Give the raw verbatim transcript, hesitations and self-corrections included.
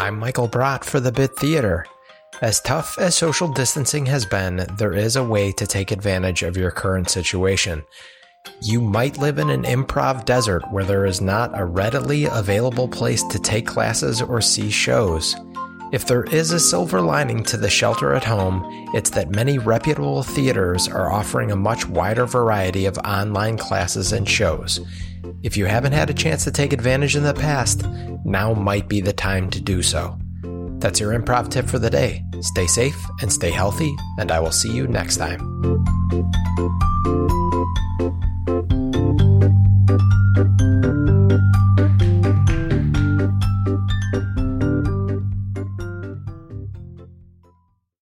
I'm Michael Brott for The Bit Theater. As tough as social distancing has been, there is a way to take advantage of your current situation. You might live in an improv desert where there is not a readily available place to take classes or see shows. If there is a silver lining to the shelter at home, it's that many reputable theaters are offering a much wider variety of online classes and shows. If you haven't had a chance to take advantage in the past, now might be the time to do so. That's your improv tip for the day. Stay safe and stay healthy, and I will see you next time.